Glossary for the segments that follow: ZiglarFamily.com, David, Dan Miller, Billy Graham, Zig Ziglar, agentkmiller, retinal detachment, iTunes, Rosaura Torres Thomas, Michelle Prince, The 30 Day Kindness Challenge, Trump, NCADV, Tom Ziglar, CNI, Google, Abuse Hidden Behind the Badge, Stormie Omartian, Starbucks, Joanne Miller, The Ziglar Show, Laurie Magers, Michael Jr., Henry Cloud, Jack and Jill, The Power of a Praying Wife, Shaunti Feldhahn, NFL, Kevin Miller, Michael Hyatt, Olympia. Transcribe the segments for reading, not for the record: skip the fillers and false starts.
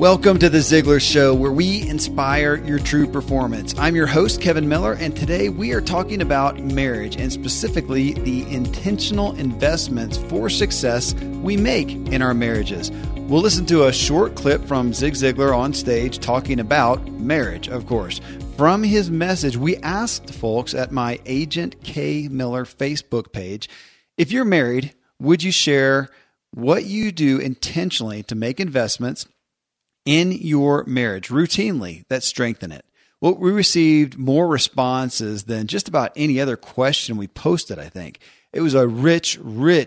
Welcome to The Ziglar Show, where we inspire your true performance. I'm your host, Kevin Miller, and today we are talking about marriage and specifically the intentional investments for success we make in our marriages. We'll listen to a short clip from Zig Ziglar on stage talking about marriage, of course. From his message, we asked folks at my Agent K. Miller Facebook page, if you're married, would you share what you do intentionally to make investments in your marriage routinely that strengthen it? Well, we received more responses than just about any other question we posted, I think. It was a rich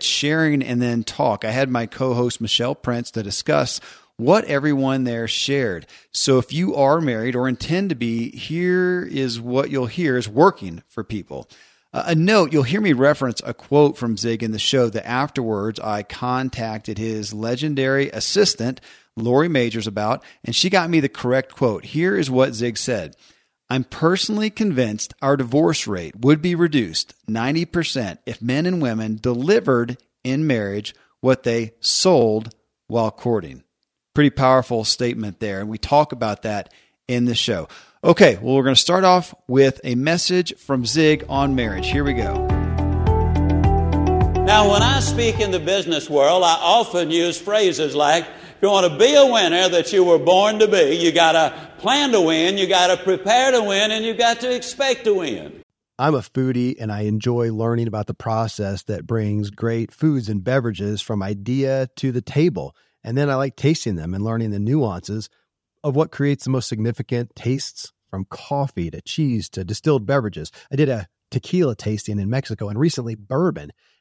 sharing and then talk. I had my co-host Michelle Prince to discuss what everyone there shared. So if you are married or intend to be, here is what you'll hear is working for people. A note, you'll hear me reference a quote from Zig in the show that afterwards I contacted his legendary assistant, Laurie Magers, about, and she got me the correct quote. Here is what Zig said. I'm personally convinced our divorce rate would be reduced 90% if men and women delivered in marriage what they sold while courting. Pretty powerful statement there, and we talk about that in the show. Okay, well, we're going to start off with a message from Zig on marriage. Here we go. Now, when I speak in the business world, I often use phrases like, if you want to be a winner that you were born to be, you got to plan to win, you got to prepare to win, and you got to expect to win. I'm a foodie, and I enjoy learning about the process that brings great foods and beverages from idea to the table. And then I like tasting them and learning the nuances of what creates the most significant tastes, from coffee to cheese to distilled beverages. I did a tequila tasting in Mexico, and recently bourbon.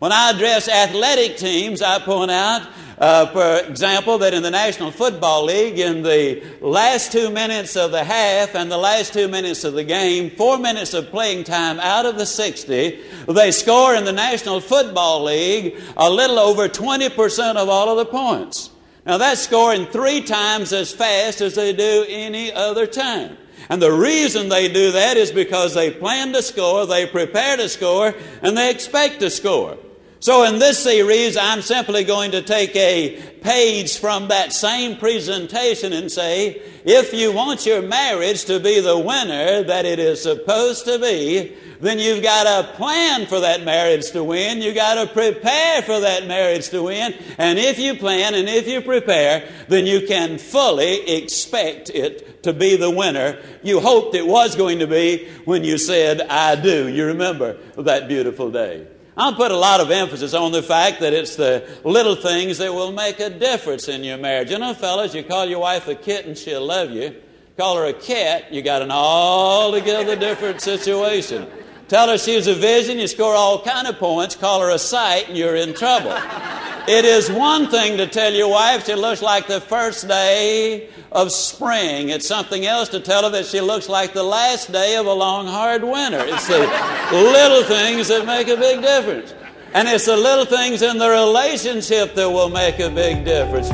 When I address athletic teams, I point out, for example, that in the National Football League, in the last 2 minutes of the half and the last 2 minutes of the game, 4 minutes of playing time out of the 60, they score in the National Football League a little over 20% of all of the points. Now, that's scoring 3 times as fast as they do any other time. And the reason they do that is because they plan to score, they prepare to score, and they expect to score. So in this series, I'm simply going to take a page from that same presentation and say, if you want your marriage to be the winner that it is supposed to be, then you've got to plan for that marriage to win. You've got to prepare for that marriage to win. And if you plan and if you prepare, then you can fully expect it to be the winner you hoped it was going to be when you said, I do. You remember that beautiful day. I'll put a lot of emphasis on the fact that it's the little things that will make a difference in your marriage. You know, fellas, you call your wife a kitten, she'll love you. Call her a cat, you got an altogether different situation. Tell her she's a vision, you score all kind of points. Call her a sight, and you're in trouble. It is one thing to tell your wife she looks like the first day of spring. It's something else to tell her that she looks like the last day of a long, hard winter. It's the little things that make a big difference. And it's the little things in the relationship that will make a big difference.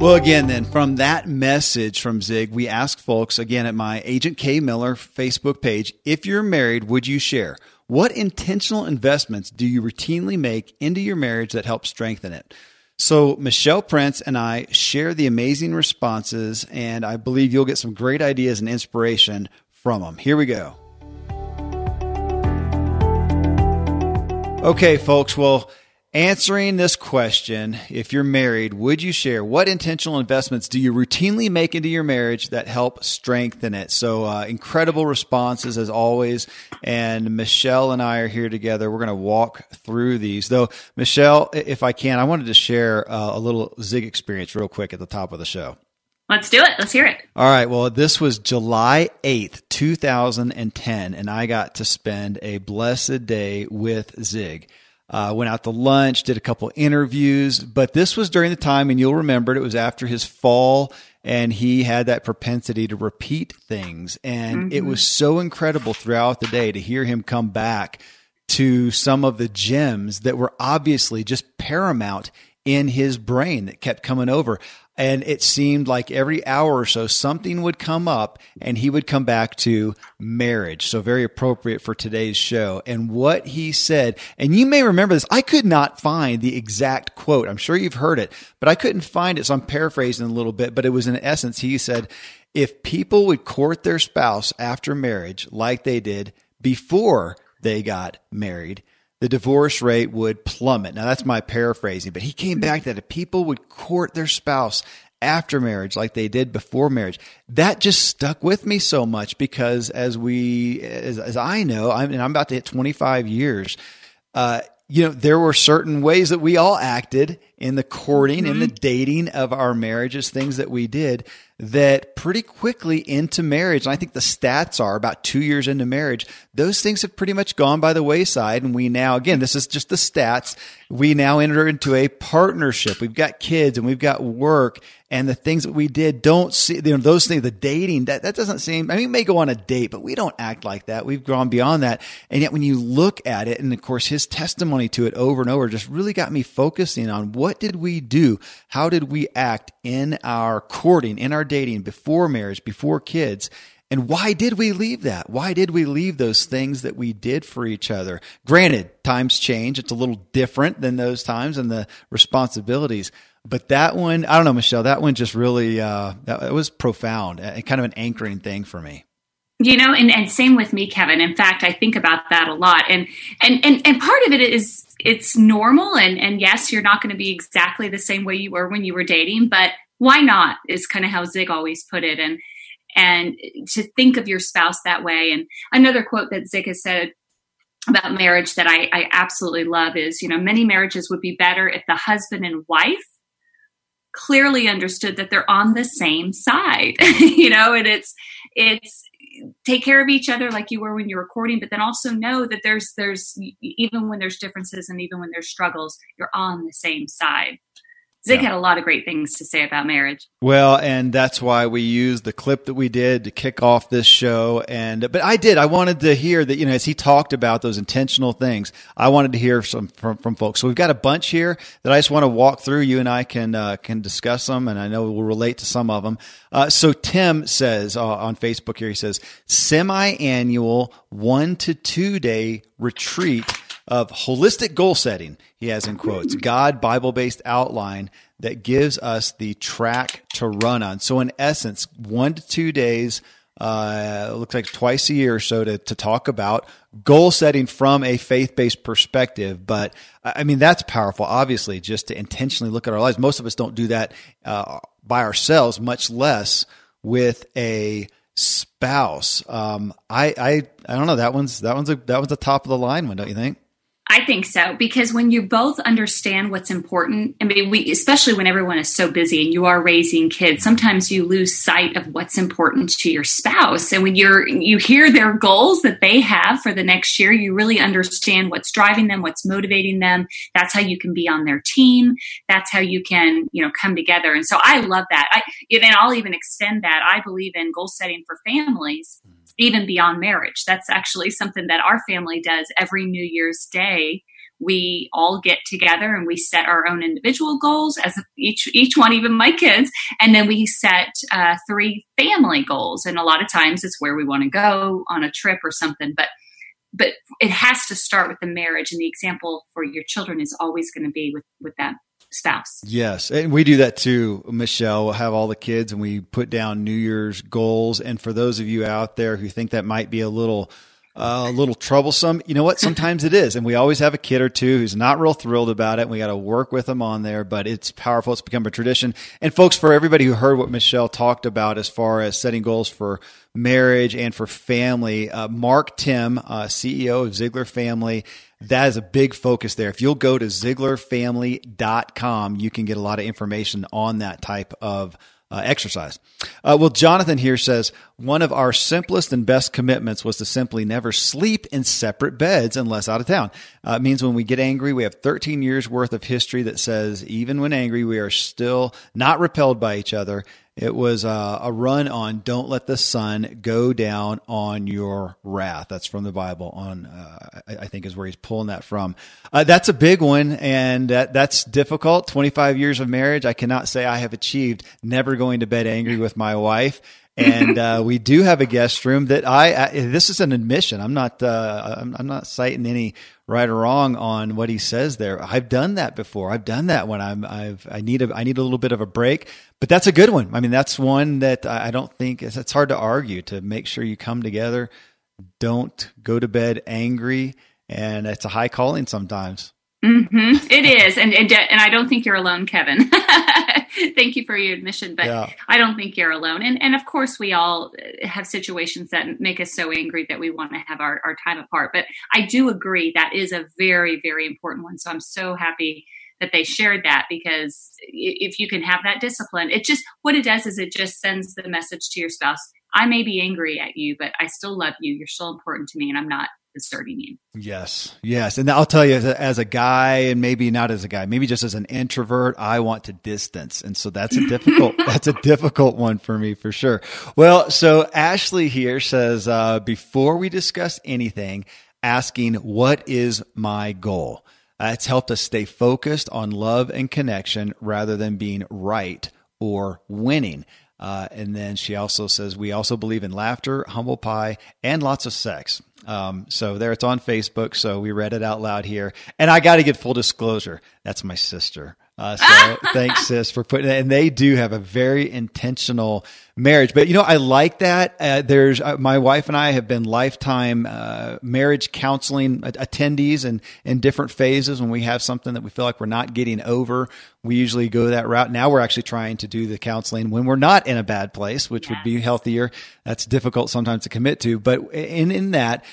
Well, again, then, from that message from Zig, we asked folks, again, at my Agent K. Miller Facebook page, if you're married, would you share? What intentional investments do you routinely make into your marriage that help strengthen it? So Michelle Prince and I share the amazing responses, and I believe you'll get some great ideas and inspiration from them. Here we go. Okay, folks. Well, answering this question, if you're married, would you share what intentional investments do you routinely make into your marriage that help strengthen it? So incredible responses as always. And Michelle and I are here together. We're going to walk through these. Though, Michelle, if I can, I wanted to share a little Zig experience real quick at the top of the show. Let's do it. Let's hear it. All right. Well, this was July 8th, 2010, and I got to spend a blessed day with Zig. Went out to lunch, did a couple interviews, but this was during the time, and you'll remember it was after his fall, and he had that propensity to repeat things. And it was so incredible throughout the day to hear him come back to some of the gems that were obviously just paramount in his brain that kept coming over. And it seemed like every hour or so, something would come up and he would come back to marriage. So very appropriate for today's show. And what he said, and you may remember this, I could not find the exact quote. I'm sure you've heard it, but I couldn't find it. So I'm paraphrasing a little bit, but it was in essence, he said, if people would court their spouse after marriage, like they did before they got married, the divorce rate would plummet. Now, that's my paraphrasing, but he came back that if people would court their spouse after marriage like they did before marriage, that just stuck with me so much because as I know, I'm about to hit 25 years, there were certain ways that we all acted in the courting, in the dating of our marriages, things that we did that pretty quickly into marriage. And I think the stats are about 2 years into marriage, those things have pretty much gone by the wayside. And we now, again, this is just the stats. We now enter into a partnership. We've got kids and we've got work, and the things that we did don't see, those things, the dating, that doesn't seem, we may go on a date, but we don't act like that. We've gone beyond that. And yet when you look at it, and of course his testimony to it over and over just really got me focusing on what did we do? How did we act in our courting, in our dating, before marriage, before kids? And why did we leave that? Why did we leave those things that we did for each other? Granted, times change. It's a little different than those times and the responsibilities. But that one, I don't know, Michelle, that one just really, it was profound and kind of an anchoring thing for me. And same with me, Kevin. In fact, I think about that a lot. And part of it is it's normal. And yes, you're not going to be exactly the same way you were when you were dating, but why not is kind of how Zig always put it. And to think of your spouse that way. And another quote that Zig has said about marriage that I absolutely love is, many marriages would be better if the husband and wife clearly understood that they're on the same side, and it's take care of each other like you were when you were courting, but then also know that there's even when there's differences and even when there's struggles, you're on the same side. Zig had a lot of great things to say about marriage. Well, and that's why we used the clip that we did to kick off this show. But I wanted to hear that, as he talked about those intentional things, I wanted to hear from folks. So we've got a bunch here that I just want to walk through. You and I can discuss them, and I know we'll relate to some of them. So Tim says on Facebook here, he says, semi-annual 1 to 2 day retreat of holistic goal setting, he has in quotes, God, Bible-based outline that gives us the track to run on. So in essence, 1 to 2 days, looks like twice a year or so to talk about goal setting from a faith-based perspective. But that's powerful, obviously, just to intentionally look at our lives. Most of us don't do that by ourselves, much less with a spouse. I don't know. That one's a top of the line one, don't you think? I think so, because when you both understand what's important, especially when everyone is so busy and you are raising kids, sometimes you lose sight of what's important to your spouse. And when you hear their goals that they have for the next year, you really understand what's driving them, what's motivating them. That's how you can be on their team. That's how you can, come together. And so I love that. I'll even extend that. I believe in goal setting for families, even beyond marriage. That's actually something that our family does every New Year's Day. We all get together and we set our own individual goals, as each one, even my kids. And then we set three family goals. And a lot of times it's where we want to go on a trip or something. But it has to start with the marriage. And the example for your children is always going to be with that spouse. Yes. And we do that too, Michelle. We'll have all the kids and we put down New Year's goals. And for those of you out there who think that might be a little troublesome, you know what? Sometimes it is. And we always have a kid or two who's not real thrilled about it. And we got to work with them on there, but it's powerful. It's become a tradition. And folks, for everybody who heard what Michelle talked about as far as setting goals for marriage and for family, Mark Tim, CEO of Ziglar Family, that is a big focus there. If you'll go to ZiglarFamily.com, you can get a lot of information on that type of exercise. Well, Jonathan here says, one of our simplest and best commitments was to simply never sleep in separate beds unless out of town. It means when we get angry, we have 13 years worth of history that says even when angry, we are still not repelled by each other. It was a run on don't let the sun go down on your wrath. That's from the Bible on, I think is where he's pulling that from. That's a big one. And that's difficult. 25 years of marriage. I cannot say I have achieved never going to bed angry with my wife. And we do have a guest room that this is an admission. I'm not citing any right or wrong on what he says there. I've done that before. I've done that when I need a little bit of a break, but that's a good one. I mean, that's one that I don't think it's hard to argue to make sure you come together. Don't go to bed angry. And it's a high calling sometimes. Mm-hmm. It is. And I don't think you're alone, Kevin. Thank you for your admission, but yeah. I don't think you're alone. And of course we all have situations that make us so angry that we want to have our time apart, but I do agree that is a very, very important one. So I'm so happy that they shared that, because if you can have that discipline, it just sends the message to your spouse. I may be angry at you, but I still love you. You're still important to me and I'm not disturbing you. Yes. Yes. And I'll tell you as a guy, and maybe not as a guy, maybe just as an introvert, I want to distance. And so that's a difficult one for me for sure. Well, so Ashley here says, before we discuss anything, asking what is my goal? It's helped us stay focused on love and connection rather than being right or winning. And then she also says, we also believe in laughter, humble pie, and lots of sex. So there, it's on Facebook. So we read it out loud here, and I got to get full disclosure. That's my sister. So thanks, sis, for putting it. And they do have a very intentional marriage, but you know, I like that. My wife and I have been lifetime, marriage counseling attendees and in different phases. When we have something that we feel like we're not getting over, we usually go that route. Now we're actually trying to do the counseling when we're not in a bad place, which would be healthier. That's difficult sometimes to commit to, but in that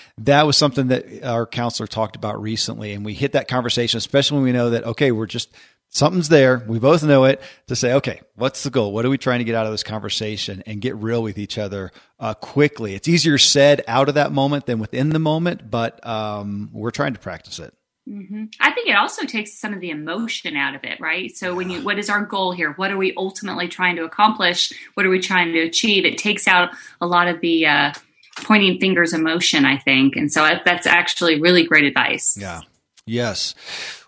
was something that our counselor talked about recently. And we hit that conversation, especially when we know that, okay, we're just, something's there. We both know it, to say, okay, what's the goal? What are we trying to get out of this conversation, and get real with each other quickly? It's easier said out of that moment than within the moment, but we're trying to practice it. Mm-hmm. I think it also takes some of the emotion out of it, right? So what is our goal here? What are we ultimately trying to accomplish? What are we trying to achieve? It takes out a lot of the pointing fingers emotion, I think. And so that's actually really great advice. Yeah. Yes.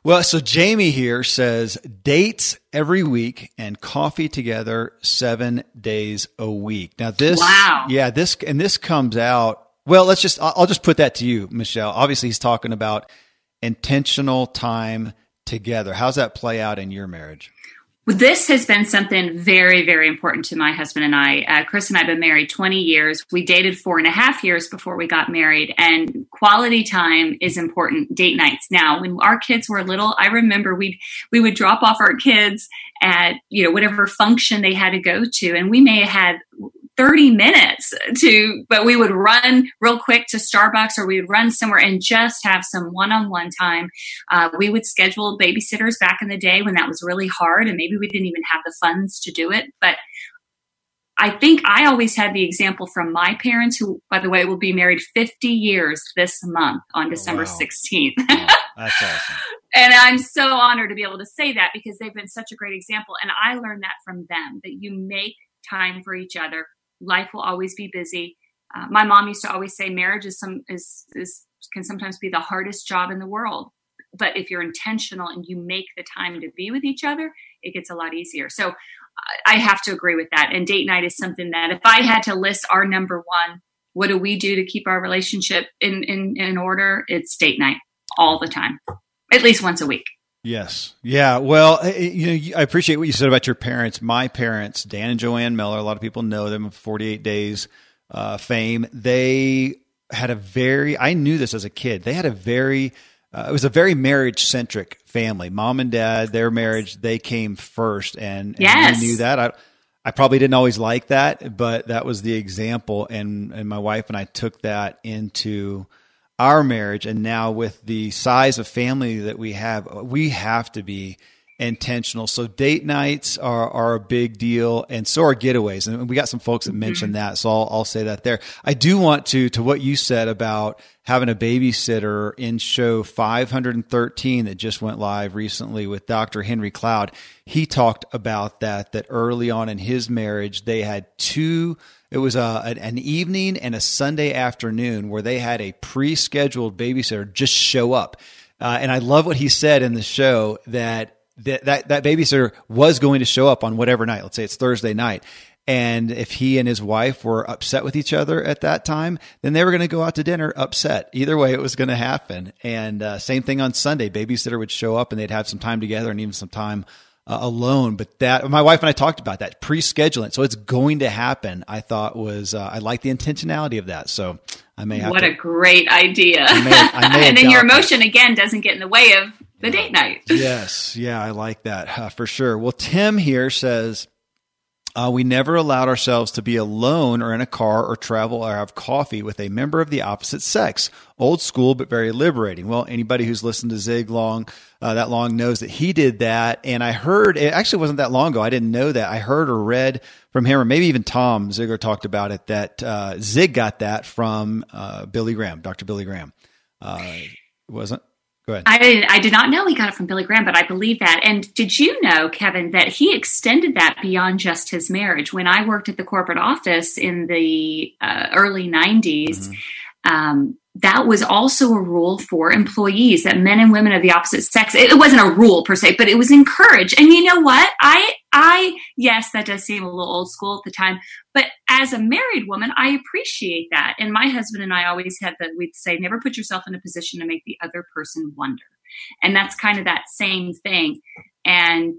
Well, so Jamie here says dates every week and coffee together 7 days a week. Now this, wow. Yeah, this comes out. Well, I'll just put that to you, Michelle. Obviously he's talking about intentional time together. How's that play out in your marriage? This has been something very, very important to my husband and I. Chris and I have been married 20 years. We dated 4.5 years before we got married, and quality time is important. Date nights. Now, when our kids were little, I remember we would drop off our kids at, whatever function they had to go to. And we may have had 30 minutes but we would run real quick to Starbucks, or we would run somewhere and just have some one-on-one time. We would schedule babysitters back in the day when that was really hard, and maybe we didn't even have the funds to do it. But I think I always had the example from my parents, who, by the way, will be married 50 years this month on December 16th. Wow, that's awesome. And I'm so honored to be able to say that, because they've been such a great example. And I learned that from them, that you make time for each other. Life will always be busy. My mom used to always say marriage can sometimes be the hardest job in the world. But if you're intentional and you make the time to be with each other, it gets a lot easier. So I have to agree with that. And date night is something that, if I had to list our number one, what do we do to keep our relationship in order? It's date night all the time, at least once a week. Yes. Yeah. Well, you know, I appreciate what you said about your parents. My parents, Dan and Joanne Miller, a lot of people know them, 48 Days fame. They had a very, I knew this as a kid, they had a very, it was a very marriage-centric family. Mom and dad, their marriage, they came first. And yes. I knew that. I probably didn't always like that, but that was the example. And my wife and I took that into our marriage. And now with the size of family that we have to be intentional. So date nights are a big deal, and so are getaways. And we got some folks that mentioned that. So I'll say that there. I do want to what you said about having a babysitter in show 513 that just went live recently with Dr. Henry Cloud. He talked about that early on in his marriage, they had an evening and a Sunday afternoon where they had a pre-scheduled babysitter just show up. And I love what he said in the show that babysitter was going to show up on whatever night. Let's say it's Thursday night. And if he and his wife were upset with each other at that time, then they were going to go out to dinner upset. Either way, it was going to happen. And same thing on Sunday, babysitter would show up and they'd have some time together and even some time alone. But that, my wife and I talked about that, pre-scheduling. So it's going to happen. I thought I like the intentionality of that. So I may have a great idea. I may and then your emotion again doesn't get in the way of the date night. Yes. Yeah. I like that for sure. Well, Tim here says, we never allowed ourselves to be alone or in a car or travel or have coffee with a member of the opposite sex. Old school, but very liberating. Well, anybody who's listened to Zig that long knows that he did that. And I heard, it actually wasn't that long ago. I didn't know that. I heard or read from him, or maybe even Tom Ziglar talked about it, that Zig got that from Billy Graham, Dr. Billy Graham. Wasn't? Go ahead. I did not know he got it from Billy Graham, but I believe that. And did you know, Kevin, that he extended that beyond just his marriage? When I worked at the corporate office in the early 90s, that was also a rule for employees, that men and women of the opposite sex, it wasn't a rule per se, but it was encouraged. And you know what? Yes, that does seem a little old school at the time, but as a married woman, I appreciate that. And my husband and I always we'd say, never put yourself in a position to make the other person wonder. And that's kind of that same thing. And,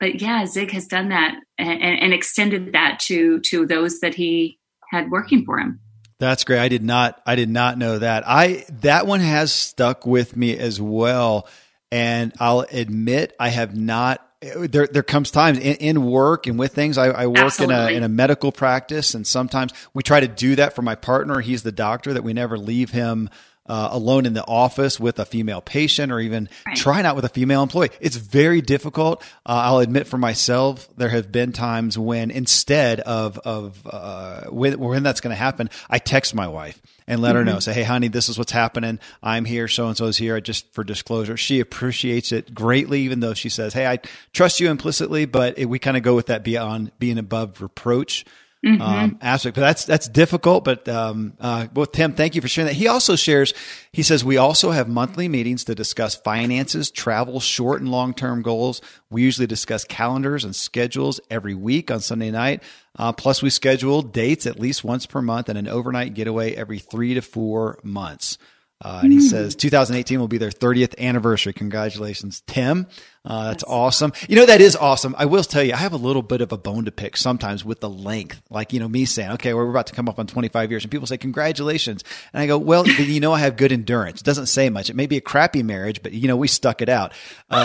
but yeah, Zig has done that and extended that to those that he had working for him. That's great. I did not know that. That one has stuck with me as well. And I'll admit I have not, there comes times in work and with things. I work in a medical practice, and sometimes we try to do that for my partner. He's the doctor, that we never leave him alone in the office with a female patient, or even try not with a female employee. It's very difficult. I'll admit for myself, there have been times when instead when that's going to happen, I text my wife and let her know, say, hey, honey, this is what's happening. I'm here. So-and-so's here. Just for disclosure, she appreciates it greatly, even though she says, hey, I trust you implicitly, but we kind of go with that beyond being above reproach. Aspect, but that's difficult. But, well, Tim, thank you for sharing that. He also shares, he says, we also have monthly meetings to discuss finances, travel, short and long-term goals. We usually discuss calendars and schedules every week on Sunday night. Plus we schedule dates at least once per month and an overnight getaway every 3 to 4 months. And he says 2018 will be their 30th anniversary. Congratulations, Tim. That's awesome. You know, that is awesome. I will tell you, I have a little bit of a bone to pick sometimes with the length, like, you know, me saying, okay, we're about to come up on 25 years and people say, congratulations. And I go, well, you know, I have good endurance. It doesn't say much. It may be a crappy marriage, but you know, we stuck it out.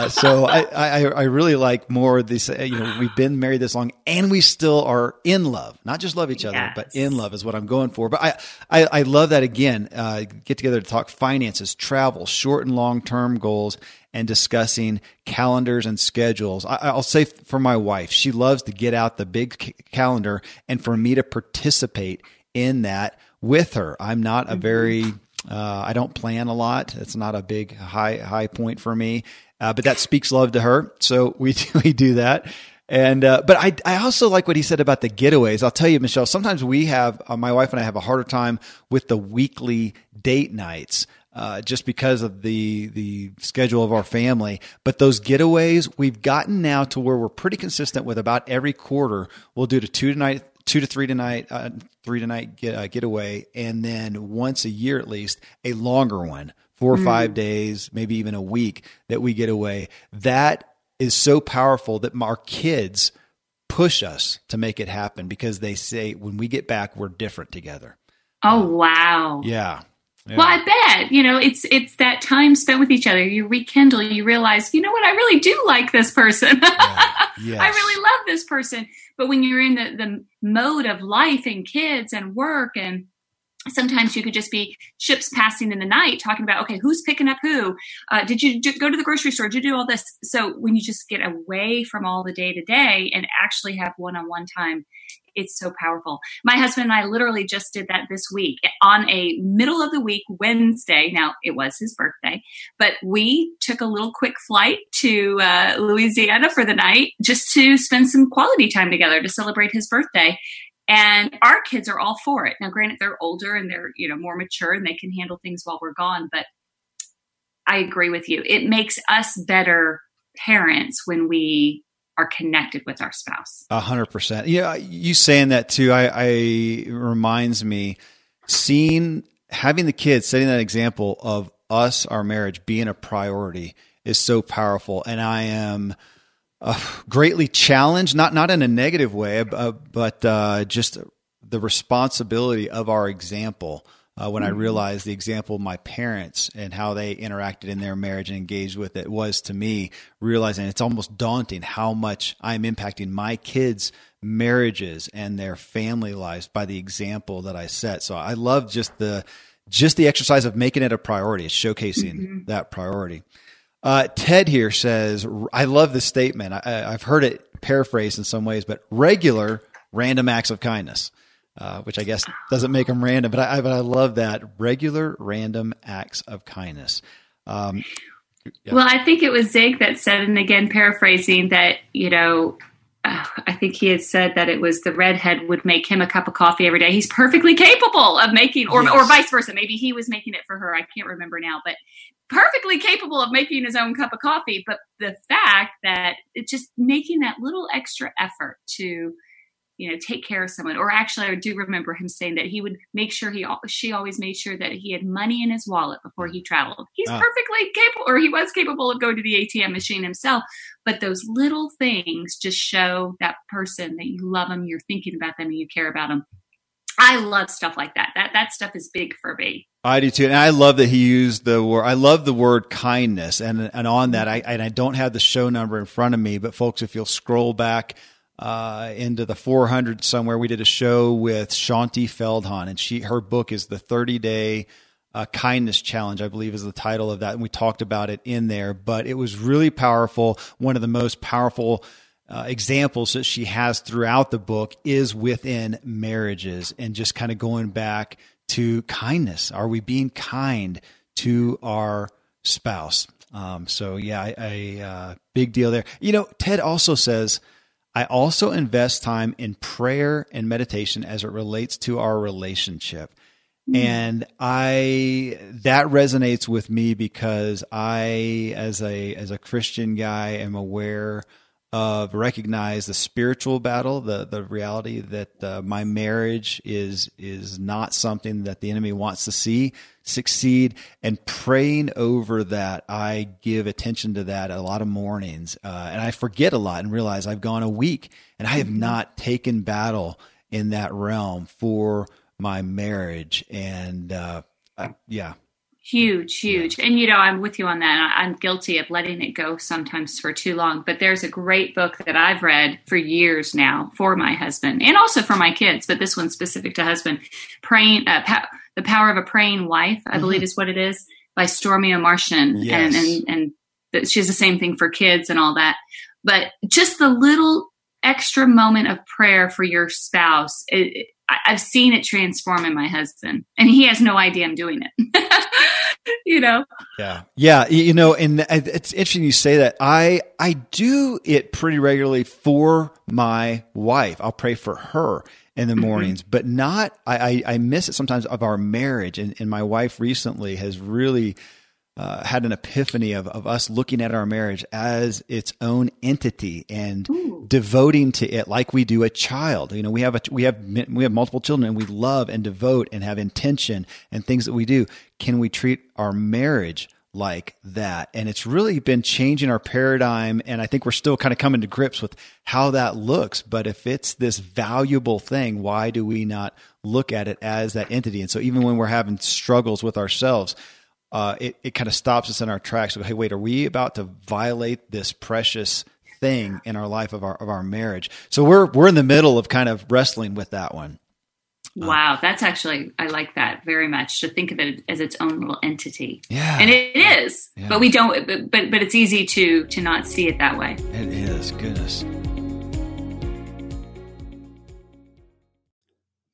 So I really like more this, you know, we've been married this long and we still are in love, not just love each other, but in love is what I'm going for. But I love that again, get together to talk finances, travel, short and long-term goals, and discussing calendars and schedules. I'll say for my wife, she loves to get out the big calendar and for me to participate in that with her. I'm not a very, I don't plan a lot. It's not a big high point for me, but that speaks love to her. So we do that. And, but I also like what he said about the getaways. I'll tell you, Michelle, sometimes we have, my wife and I have a harder time with the weekly date nights. Just because of the schedule of our family. But those getaways, we've gotten now to where we're pretty consistent with about every quarter. We'll do the three to night getaway. And then once a year, at least a longer one 4 or 5 days, maybe even a week that we get away. That is so powerful that our kids push us to make it happen because they say, when we get back, we're different together. Oh, wow. Yeah. Yeah. Well, I bet, it's that time spent with each other. You rekindle, you realize, you know what? I really do like this person. Yeah. Yes. I really love this person. But when you're in the mode of life and kids and work, and sometimes you could just be ships passing in the night talking about, okay, who's picking up who? Did you go to the grocery store? Did you do all this? So when you just get away from all the day to day and actually have one-on-one time, it's so powerful. My husband and I literally just did that this week on a middle of the week Wednesday. Now, it was his birthday, but we took a little quick flight to Louisiana for the night just to spend some quality time together to celebrate his birthday. And our kids are all for it. Now, granted, they're older and they're, more mature and they can handle things while we're gone. But I agree with you. It makes us better parents when we are connected with our spouse. 100%. Yeah. You saying that too, I reminds me having the kids, setting that example of us, our marriage being a priority is so powerful. And I am greatly challenged, not in a negative way, but just the responsibility of our example. When I realized the example of my parents and how they interacted in their marriage and engaged with it was, to me, realizing it's almost daunting how much I'm impacting my kids' marriages and their family lives by the example that I set. So I love just the exercise of making it a priority. It's showcasing that priority. Ted here says, I love this statement. I've heard it paraphrased in some ways, but regular random acts of kindness. Which I guess doesn't make them random, but I love that. Regular random acts of kindness. Yeah. Well, I think it was Zig that said, and again, paraphrasing that, I think he had said that it was the redhead would make him a cup of coffee every day. He's perfectly capable of making, or vice versa. Maybe he was making it for her. I can't remember now, but perfectly capable of making his own cup of coffee. But the fact that it's just making that little extra effort to take care of someone. Or actually, I do remember him saying that he would make sure she always made sure that he had money in his wallet before he traveled. He's perfectly capable, or he was capable of going to the ATM machine himself. But those little things just show that person that you love them, you're thinking about them, and you care about them. I love stuff like that. That stuff is big for me. I do too. And I love that he used the word, I love the word kindness. And on that, I don't have the show number in front of me, but folks, if you'll scroll back, into the 400 somewhere, we did a show with Shaunti Feldhahn, and her book is The 30 Day Kindness Challenge, I believe is the title of that. And we talked about it in there, but it was really powerful. One of the most powerful examples that she has throughout the book is within marriages, and just kind of going back to kindness. Are we being kind to our spouse? So yeah, a big deal there. Ted also says, I also invest time in prayer and meditation as it relates to our relationship. And that resonates with me because I, as a Christian guy, am aware of, recognize the spiritual battle, the reality that my marriage is not something that the enemy wants to see succeed, and praying over that. I give attention to that a lot of mornings, and I forget a lot and realize I've gone a week and I have not taken battle in that realm for my marriage. And yeah. Huge. And, I'm with you on that. I'm guilty of letting it go sometimes for too long, but there's a great book that I've read for years now for my husband and also for my kids, but this one's specific to husband. The Power of a Praying Wife, I believe is what it is, by Stormie Omartian. Yes. And she has the same thing for kids and all that. But just the little extra moment of prayer for your spouse, I've seen it transform in my husband, and he has no idea I'm doing it. Yeah. And it's interesting you say that. I do it pretty regularly for my wife. I'll pray for her in the mornings, but not, I miss it sometimes of our marriage. And my wife recently has really had an epiphany of us looking at our marriage as its own entity and devoting to it like we do a child. You know, we have multiple children, and we love and devote and have intention and things that we do. Can we treat our marriage like that? And it's really been changing our paradigm. And I think we're still kind of coming to grips with how that looks. But if it's this valuable thing, why do we not look at it as that entity? And so even when we're having struggles with ourselves, it kind of stops us in our tracks. Hey, wait, are we about to violate this precious thing in our life of our marriage? So we're in the middle of kind of wrestling with that one. Wow. That's actually, I like that very much, to think of it as its own little entity. Yeah. And it is, yeah. But we don't, but it's easy to not see it that way. It is. Goodness.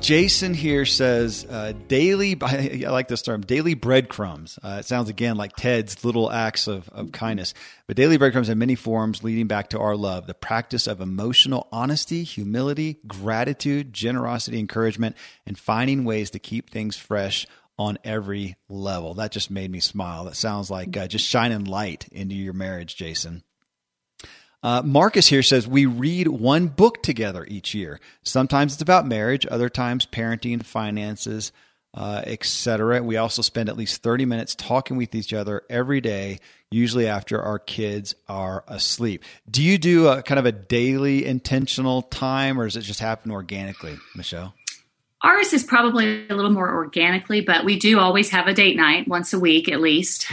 Jason here says, daily, I like this term, daily breadcrumbs. It sounds again like Ted's little acts of kindness, but daily breadcrumbs in many forms leading back to our love, the practice of emotional honesty, humility, gratitude, generosity, encouragement, and finding ways to keep things fresh on every level. That just made me smile. That sounds like just shining light into your marriage, Jason. Marcus here says, we read one book together each year. Sometimes it's about marriage, other times parenting, finances, etc. We also spend at least 30 minutes talking with each other every day, usually after our kids are asleep. Do you do a kind of a daily intentional time, or does it just happen organically, Michelle? Ours is probably a little more organically, but we do always have a date night once a week at least.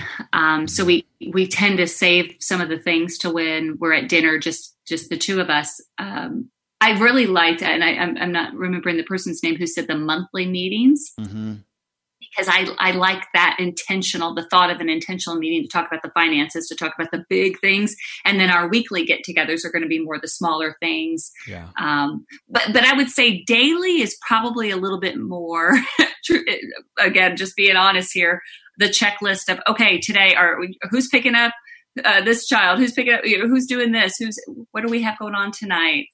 So we tend to save some of the things to when we're at dinner, just the two of us. I really liked, and I'm not remembering the person's name who said the monthly meetings, mm-hmm. because I like that intentional, the thought of an intentional meeting to talk about the finances, to talk about the big things. And then our weekly get-togethers are going to be more the smaller things. Yeah. But I would say daily is probably a little bit more, again, just being honest here, the checklist of, okay, today, who's picking up this child? Who's picking up, who's doing this? What do we have going on tonight?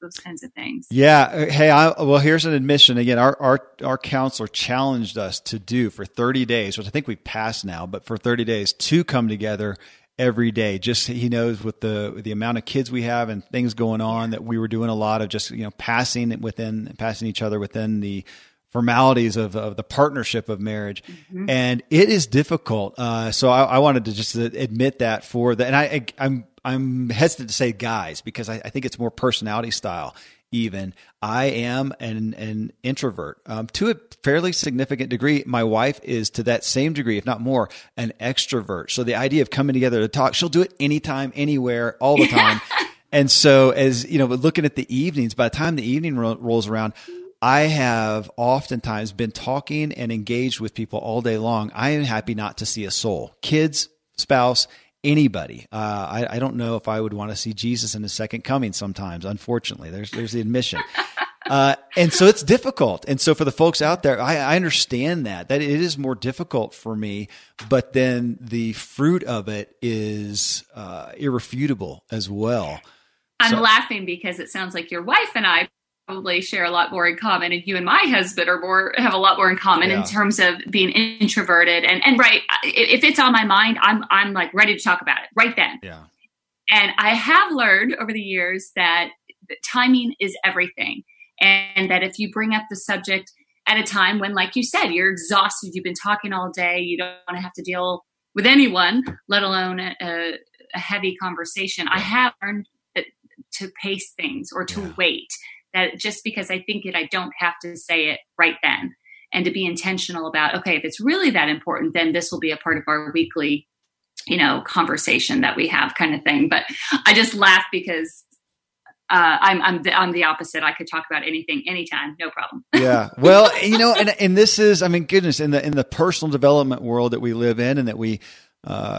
Those kinds of things. Yeah. Hey, here's an admission. Again, our counselor challenged us to do for 30 days, which I think we've passed now, but for 30 days to come together every day. Just, he knows with the amount of kids we have and things going on that we were doing a lot of just, passing each other within the formalities of the partnership of marriage. Mm-hmm. And it is difficult. So I wanted to just admit that I'm hesitant to say guys, because I think it's more personality style. Even I am an introvert to a fairly significant degree. My wife is, to that same degree, if not more, an extrovert. So the idea of coming together to talk, she'll do it anytime, anywhere, all the time. And so, as you know, looking at the evenings, by the time the evening rolls around, I have oftentimes been talking and engaged with people all day long. I am happy not to see a soul, kids, spouse, anybody. I don't know if I would want to see Jesus in his second coming sometimes, unfortunately. There's the admission. And so it's difficult. And so for the folks out there, I understand that it is more difficult for me, but then the fruit of it is irrefutable as well. I'm laughing because it sounds like your wife and I probably share a lot more in common, and you and my husband have a lot more in common in terms of being introverted and right. If it's on my mind, I'm like ready to talk about it right then. Yeah. And I have learned over the years that timing is everything. And that if you bring up the subject at a time when, like you said, you're exhausted, you've been talking all day, you don't want to have to deal with anyone, let alone a heavy conversation. Yeah. I have learned that to pace things or to wait. That just because I think it, I don't have to say it right then, and to be intentional about, okay, if it's really that important, then this will be a part of our weekly, conversation that we have, kind of thing. But I just laugh because I'm the opposite. I could talk about anything, anytime, no problem. Yeah. Well, and this is, goodness, in the personal development world that we live in and that we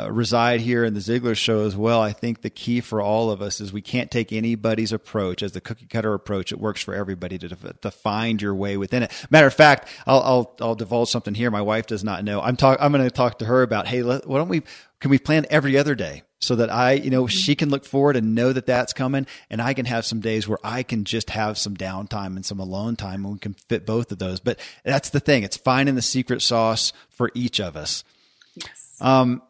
reside here in the Ziglar Show as well. I think the key for all of us is we can't take anybody's approach as the cookie cutter approach. It works for everybody to find your way within it. Matter of fact, I'll divulge something here. My wife does not know. I'm going to talk to her about, hey, can we plan every other day so that she can look forward and know that that's coming, and I can have some days where I can just have some downtime and some alone time, and we can fit both of those. But that's the thing. It's finding the secret sauce for each of us. Yes.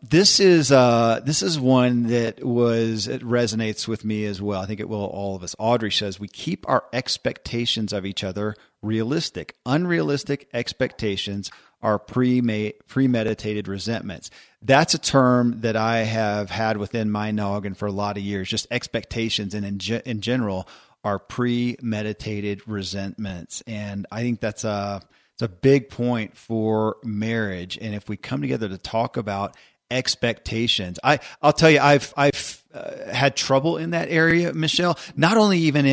This is one that it resonates with me as well. I think it will all of us. Audrey says, we keep our expectations of each other realistic. Unrealistic expectations are premeditated resentments. That's a term that I have had within my noggin for a lot of years. Just expectations, and in general, are premeditated resentments. And I think that's a big point for marriage. And if we come together to talk about expectations. I'll tell you, I've had trouble in that area, Michelle, not only even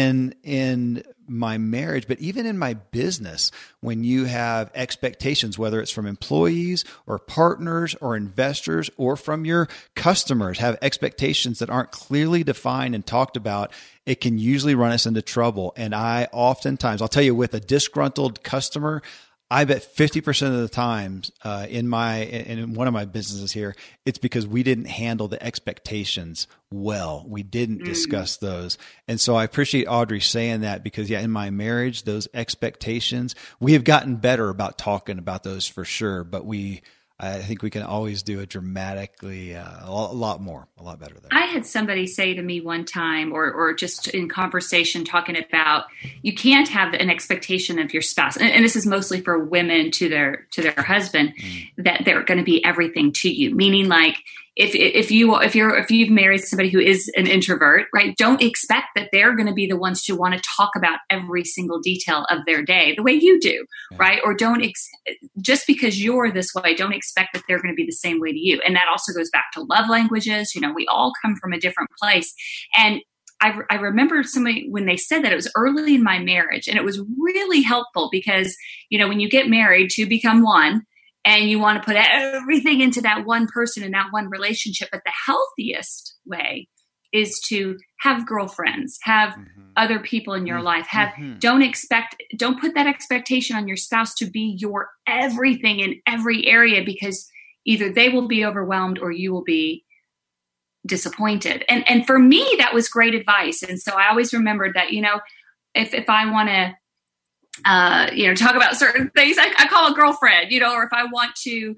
in my marriage, but even in my business, when you have expectations, whether it's from employees or partners or investors or from your customers, have expectations that aren't clearly defined and talked about, it can usually run us into trouble. And I oftentimes, I'll tell you, with a disgruntled customer, I bet 50% of the times in one of my businesses here, it's because we didn't handle the expectations well. We didn't discuss those. And so I appreciate Audrey saying that, because in my marriage, those expectations, we have gotten better about talking about those for sure, but I think we can always do it dramatically, a lot better there. I had somebody say to me one time, or just in conversation, talking about, you can't have an expectation of your spouse, and this is mostly for women to their husband, that they're going to be everything to you. Meaning, like, if you've married somebody who is an introvert, right, don't expect that they're going to be the ones to want to talk about every single detail of their day the way you do, right? Or just because you're this way, don't expect that they're going to be the same way to you. And that also goes back to love languages. You know, we all come from a different place. And I remember somebody, when they said that, it was early in my marriage, and it was really helpful, because, you know, when you get married, two become one, and you want to put everything into that one person and that one relationship. But the healthiest way is to have girlfriends, have other people in your life, don't put that expectation on your spouse to be your everything in every area, because either they will be overwhelmed or you will be disappointed. And for me, that was great advice. And so I always remembered that, you know, if I want to, talk about certain things, I call a girlfriend, you know, or if I want to,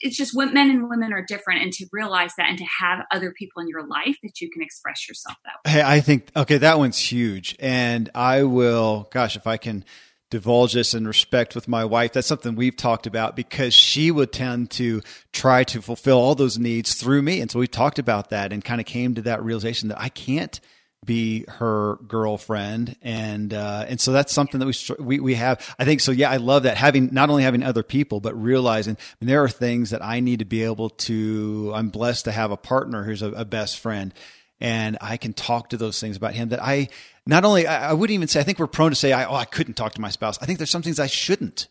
it's just when men and women are different, and to realize that and to have other people in your life that you can express yourself that way. Hey, I think, okay, that one's huge. And I will, if I can divulge this in respect with my wife, that's something we've talked about, because she would tend to try to fulfill all those needs through me. And so we talked about that and kind of came to that realization that I can't be her girlfriend. And so that's something that we have, I think. So yeah, I love that, not only having other people, but realizing there are things that I need to be able to, I'm blessed to have a partner who's a best friend, and I can talk to those things about him that I wouldn't even say, I think we're prone to say, I couldn't talk to my spouse. I think there's some things I shouldn't.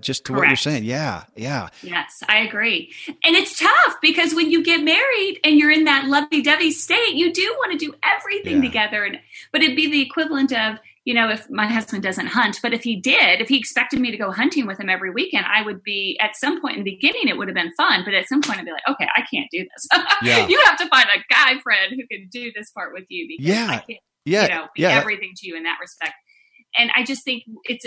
Just to Correct. What you're saying. Yeah. Yes, I agree. And it's tough, because when you get married and you're in that lovey-dovey state, you do want to do everything together. But it'd be the equivalent of, you know, if my husband doesn't hunt, but if he expected me to go hunting with him every weekend, I would be, at some point in the beginning, it would have been fun. But at some point I'd be like, okay, I can't do this. You have to find a guy friend who can do this part with you, because I can't, be everything to you in that respect. And I just think it's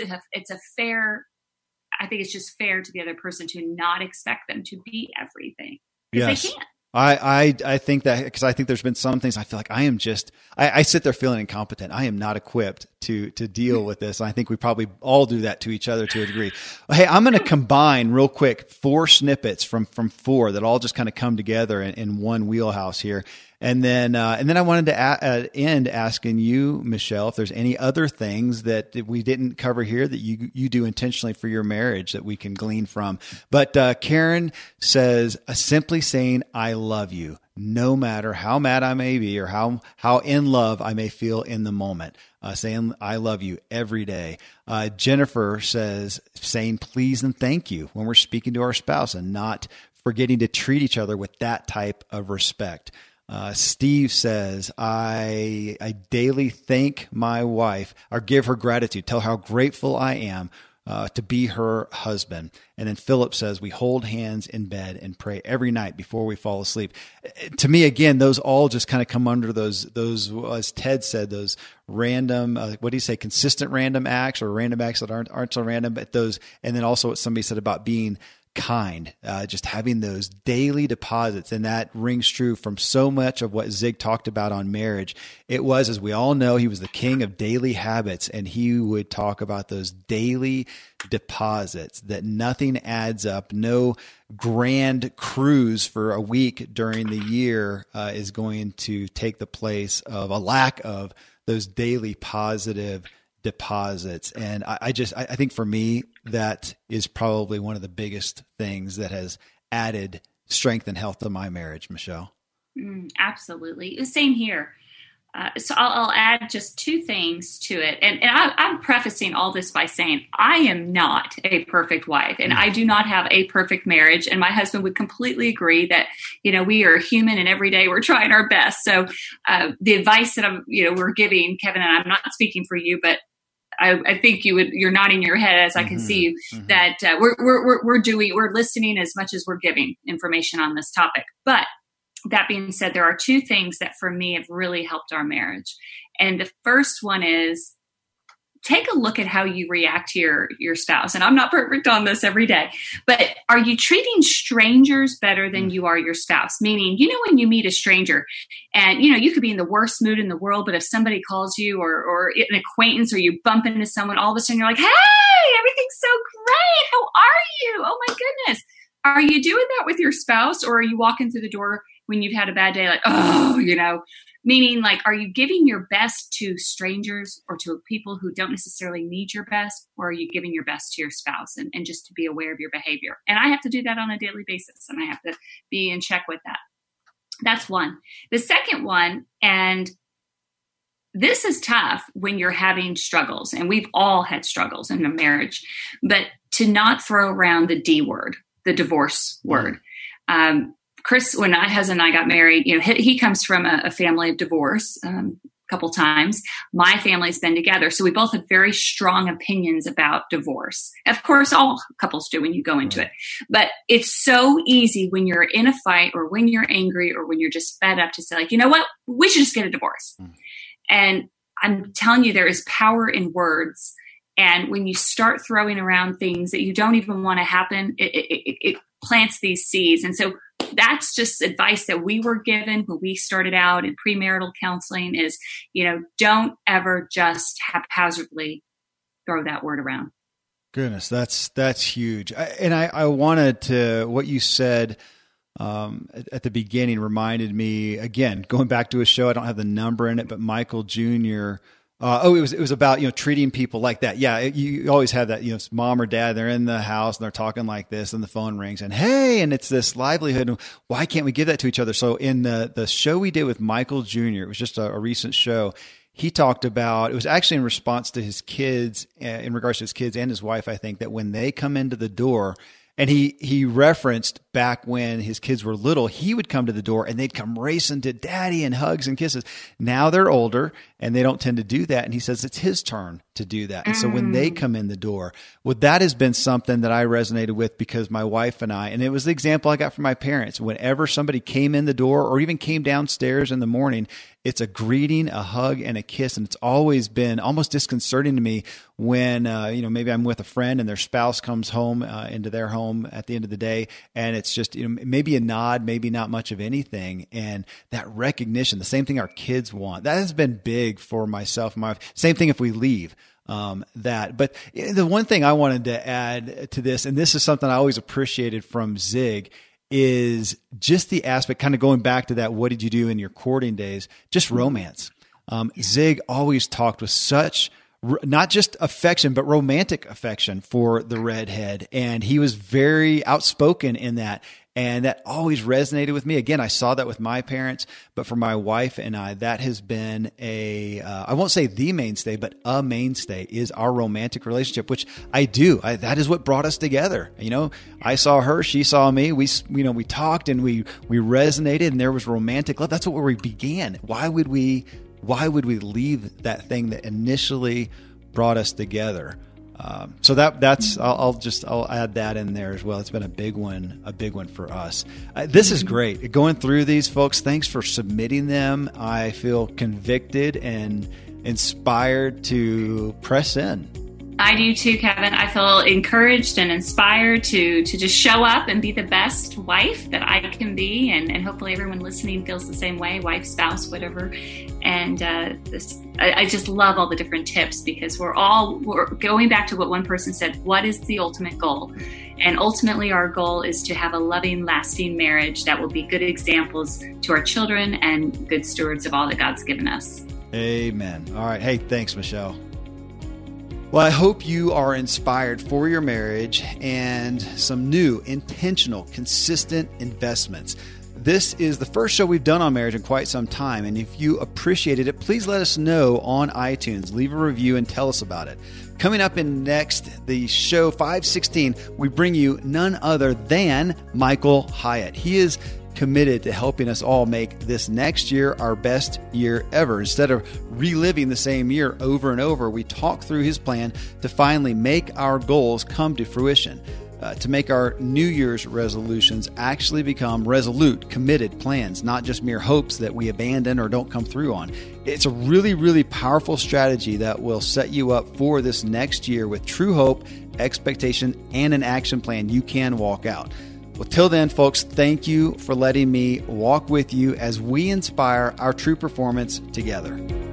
just fair to the other person to not expect them to be everything, because they can't. I think that, because I think there's been some things I feel like I sit there feeling incompetent. I am not equipped to deal with this. And I think we probably all do that to each other to a degree. Hey, I'm going to combine real quick 4 snippets from 4 that all just kind of come together in one wheelhouse here. And then I wanted to end asking you, Michelle, if there's any other things that we didn't cover here that you do intentionally for your marriage that we can glean from. But Karen says, simply saying, I love you, no matter how mad I may be or how in love I may feel in the moment. Saying, I love you every day. Jennifer says, saying please and thank you when we're speaking to our spouse, and not forgetting to treat each other with that type of respect. Steve says, I daily thank my wife, or give her gratitude, tell her how grateful I am to be her husband. And then Philip says, we hold hands in bed and pray every night before we fall asleep. To me, again, those all just kind of come under those, as Ted said, those random, consistent random acts, or random acts that aren't so random, but those. And then also what somebody said about being kind, just having those daily deposits. And that rings true from so much of what Zig talked about on marriage. It was, as we all know, he was the king of daily habits, and he would talk about those daily deposits, that nothing adds up. No grand cruise for a week during the year is going to take the place of a lack of those daily positive deposits. And I think for me, that is probably one of the biggest things that has added strength and health to my marriage, Michelle. Absolutely. The same here. So I'll add just two things to it. And I'm prefacing all this by saying I am not a perfect wife and I do not have a perfect marriage. And my husband would completely agree that, you know, we are human and every day we're trying our best. So the advice that we're giving, Kevin, and I'm not speaking for you, but I think you're nodding your head as I can see you, that we're listening as much as we're giving information on this topic. But that being said, there are two things that for me have really helped our marriage. And the first one is take a look at how you react to your spouse. And I'm not perfect on this every day, but are you treating strangers better than you are your spouse? Meaning, when you meet a stranger and, you could be in the worst mood in the world, but if somebody calls you or an acquaintance or you bump into someone, all of a sudden you're like, hey, everything's so great. How are you? Oh my goodness. Are you doing that with your spouse, or are you walking through the door when you've had a bad day, like, meaning like, are you giving your best to strangers or to people who don't necessarily need your best, or are you giving your best to your spouse? And just to be aware of your behavior. And I have to do that on a daily basis, and I have to be in check with that. That's one. The second one, and this is tough when you're having struggles, and we've all had struggles in a marriage, but to not throw around the D word, the divorce word. Chris, when my husband and I got married, he comes from a family of divorce a couple times. My family's been together. So we both have very strong opinions about divorce. Of course, all couples do when you go into it. But it's so easy when you're in a fight or when you're angry or when you're just fed up to say, like, you know what, we should just get a divorce. And I'm telling you, there is power in words. And when you start throwing around things that you don't even want to happen, it plants these seeds. And so that's just advice that we were given when we started out in premarital counseling is, don't ever just haphazardly throw that word around. Goodness, that's huge. I wanted to, what you said at the beginning reminded me, again, going back to a show, I don't have the number in it, but Michael Jr., it was about, treating people like that. Yeah. You always have that, it's mom or dad, they're in the house and they're talking like this and the phone rings and hey, and it's this livelihood. And why can't we give that to each other? So in the show we did with Michael Jr., it was just a recent show. He talked about, it was actually in response to his kids, in regards to his kids and his wife, I think, that when they come into the door, and he referenced back when his kids were little, he would come to the door and they'd come racing to daddy and hugs and kisses. Now they're older and they don't tend to do that. And he says, it's his turn to do that. And so when they come in the door, well, that has been something that I resonated with because my wife and it was the example I got from my parents. Whenever somebody came in the door or even came downstairs in the morning, it's a greeting, a hug, and a kiss. And it's always been almost disconcerting to me when, maybe I'm with a friend and their spouse comes home into their home at the end of the day. And it's just, maybe a nod, maybe not much of anything. And that recognition, the same thing our kids want, that has been big for myself and my wife. Same thing if we leave. But the one thing I wanted to add to this, and this is something I always appreciated from Zig, is just the aspect, kind of going back to that, what did you do in your courting days? Just romance. Zig always talked with such not just affection, but romantic affection for the redhead. And he was very outspoken in that. And that always resonated with me. Again, I saw that with my parents, but for my wife and I, that has been I won't say the mainstay, but a mainstay is our romantic relationship, which I do. That is what brought us together. I saw her, she saw me, we talked and we resonated and there was romantic love. That's where we began. Why would we leave that thing that initially brought us together? So that's, I'll add that in there as well. It's been a big one for us. This is great. Going through these, folks, thanks for submitting them. I feel convicted and inspired to press in. I do too, Kevin. I feel encouraged and inspired to just show up and be the best wife that I can be. And hopefully everyone listening feels the same way, wife, spouse, whatever. And I just love all the different tips because we're going back to what one person said, what is the ultimate goal? And ultimately our goal is to have a loving, lasting marriage that will be good examples to our children and good stewards of all that God's given us. Amen. All right. Hey, thanks, Michelle. Well, I hope you are inspired for your marriage and some new, intentional, consistent investments. This is the first show we've done on marriage in quite some time, and if you appreciated it, please let us know on iTunes. Leave a review and tell us about it. Coming up in next, the show 516, we bring you none other than Michael Hyatt. He is committed to helping us all make this next year our best year ever. Instead of reliving the same year over and over, we talk through his plan to finally make our goals come to fruition. To make our New Year's resolutions actually become resolute, committed plans, not just mere hopes that we abandon or don't come through on. It's a really, really powerful strategy that will set you up for this next year with true hope, expectation, and an action plan you can walk out. Well, till then, folks, thank you for letting me walk with you as we inspire our true performance together.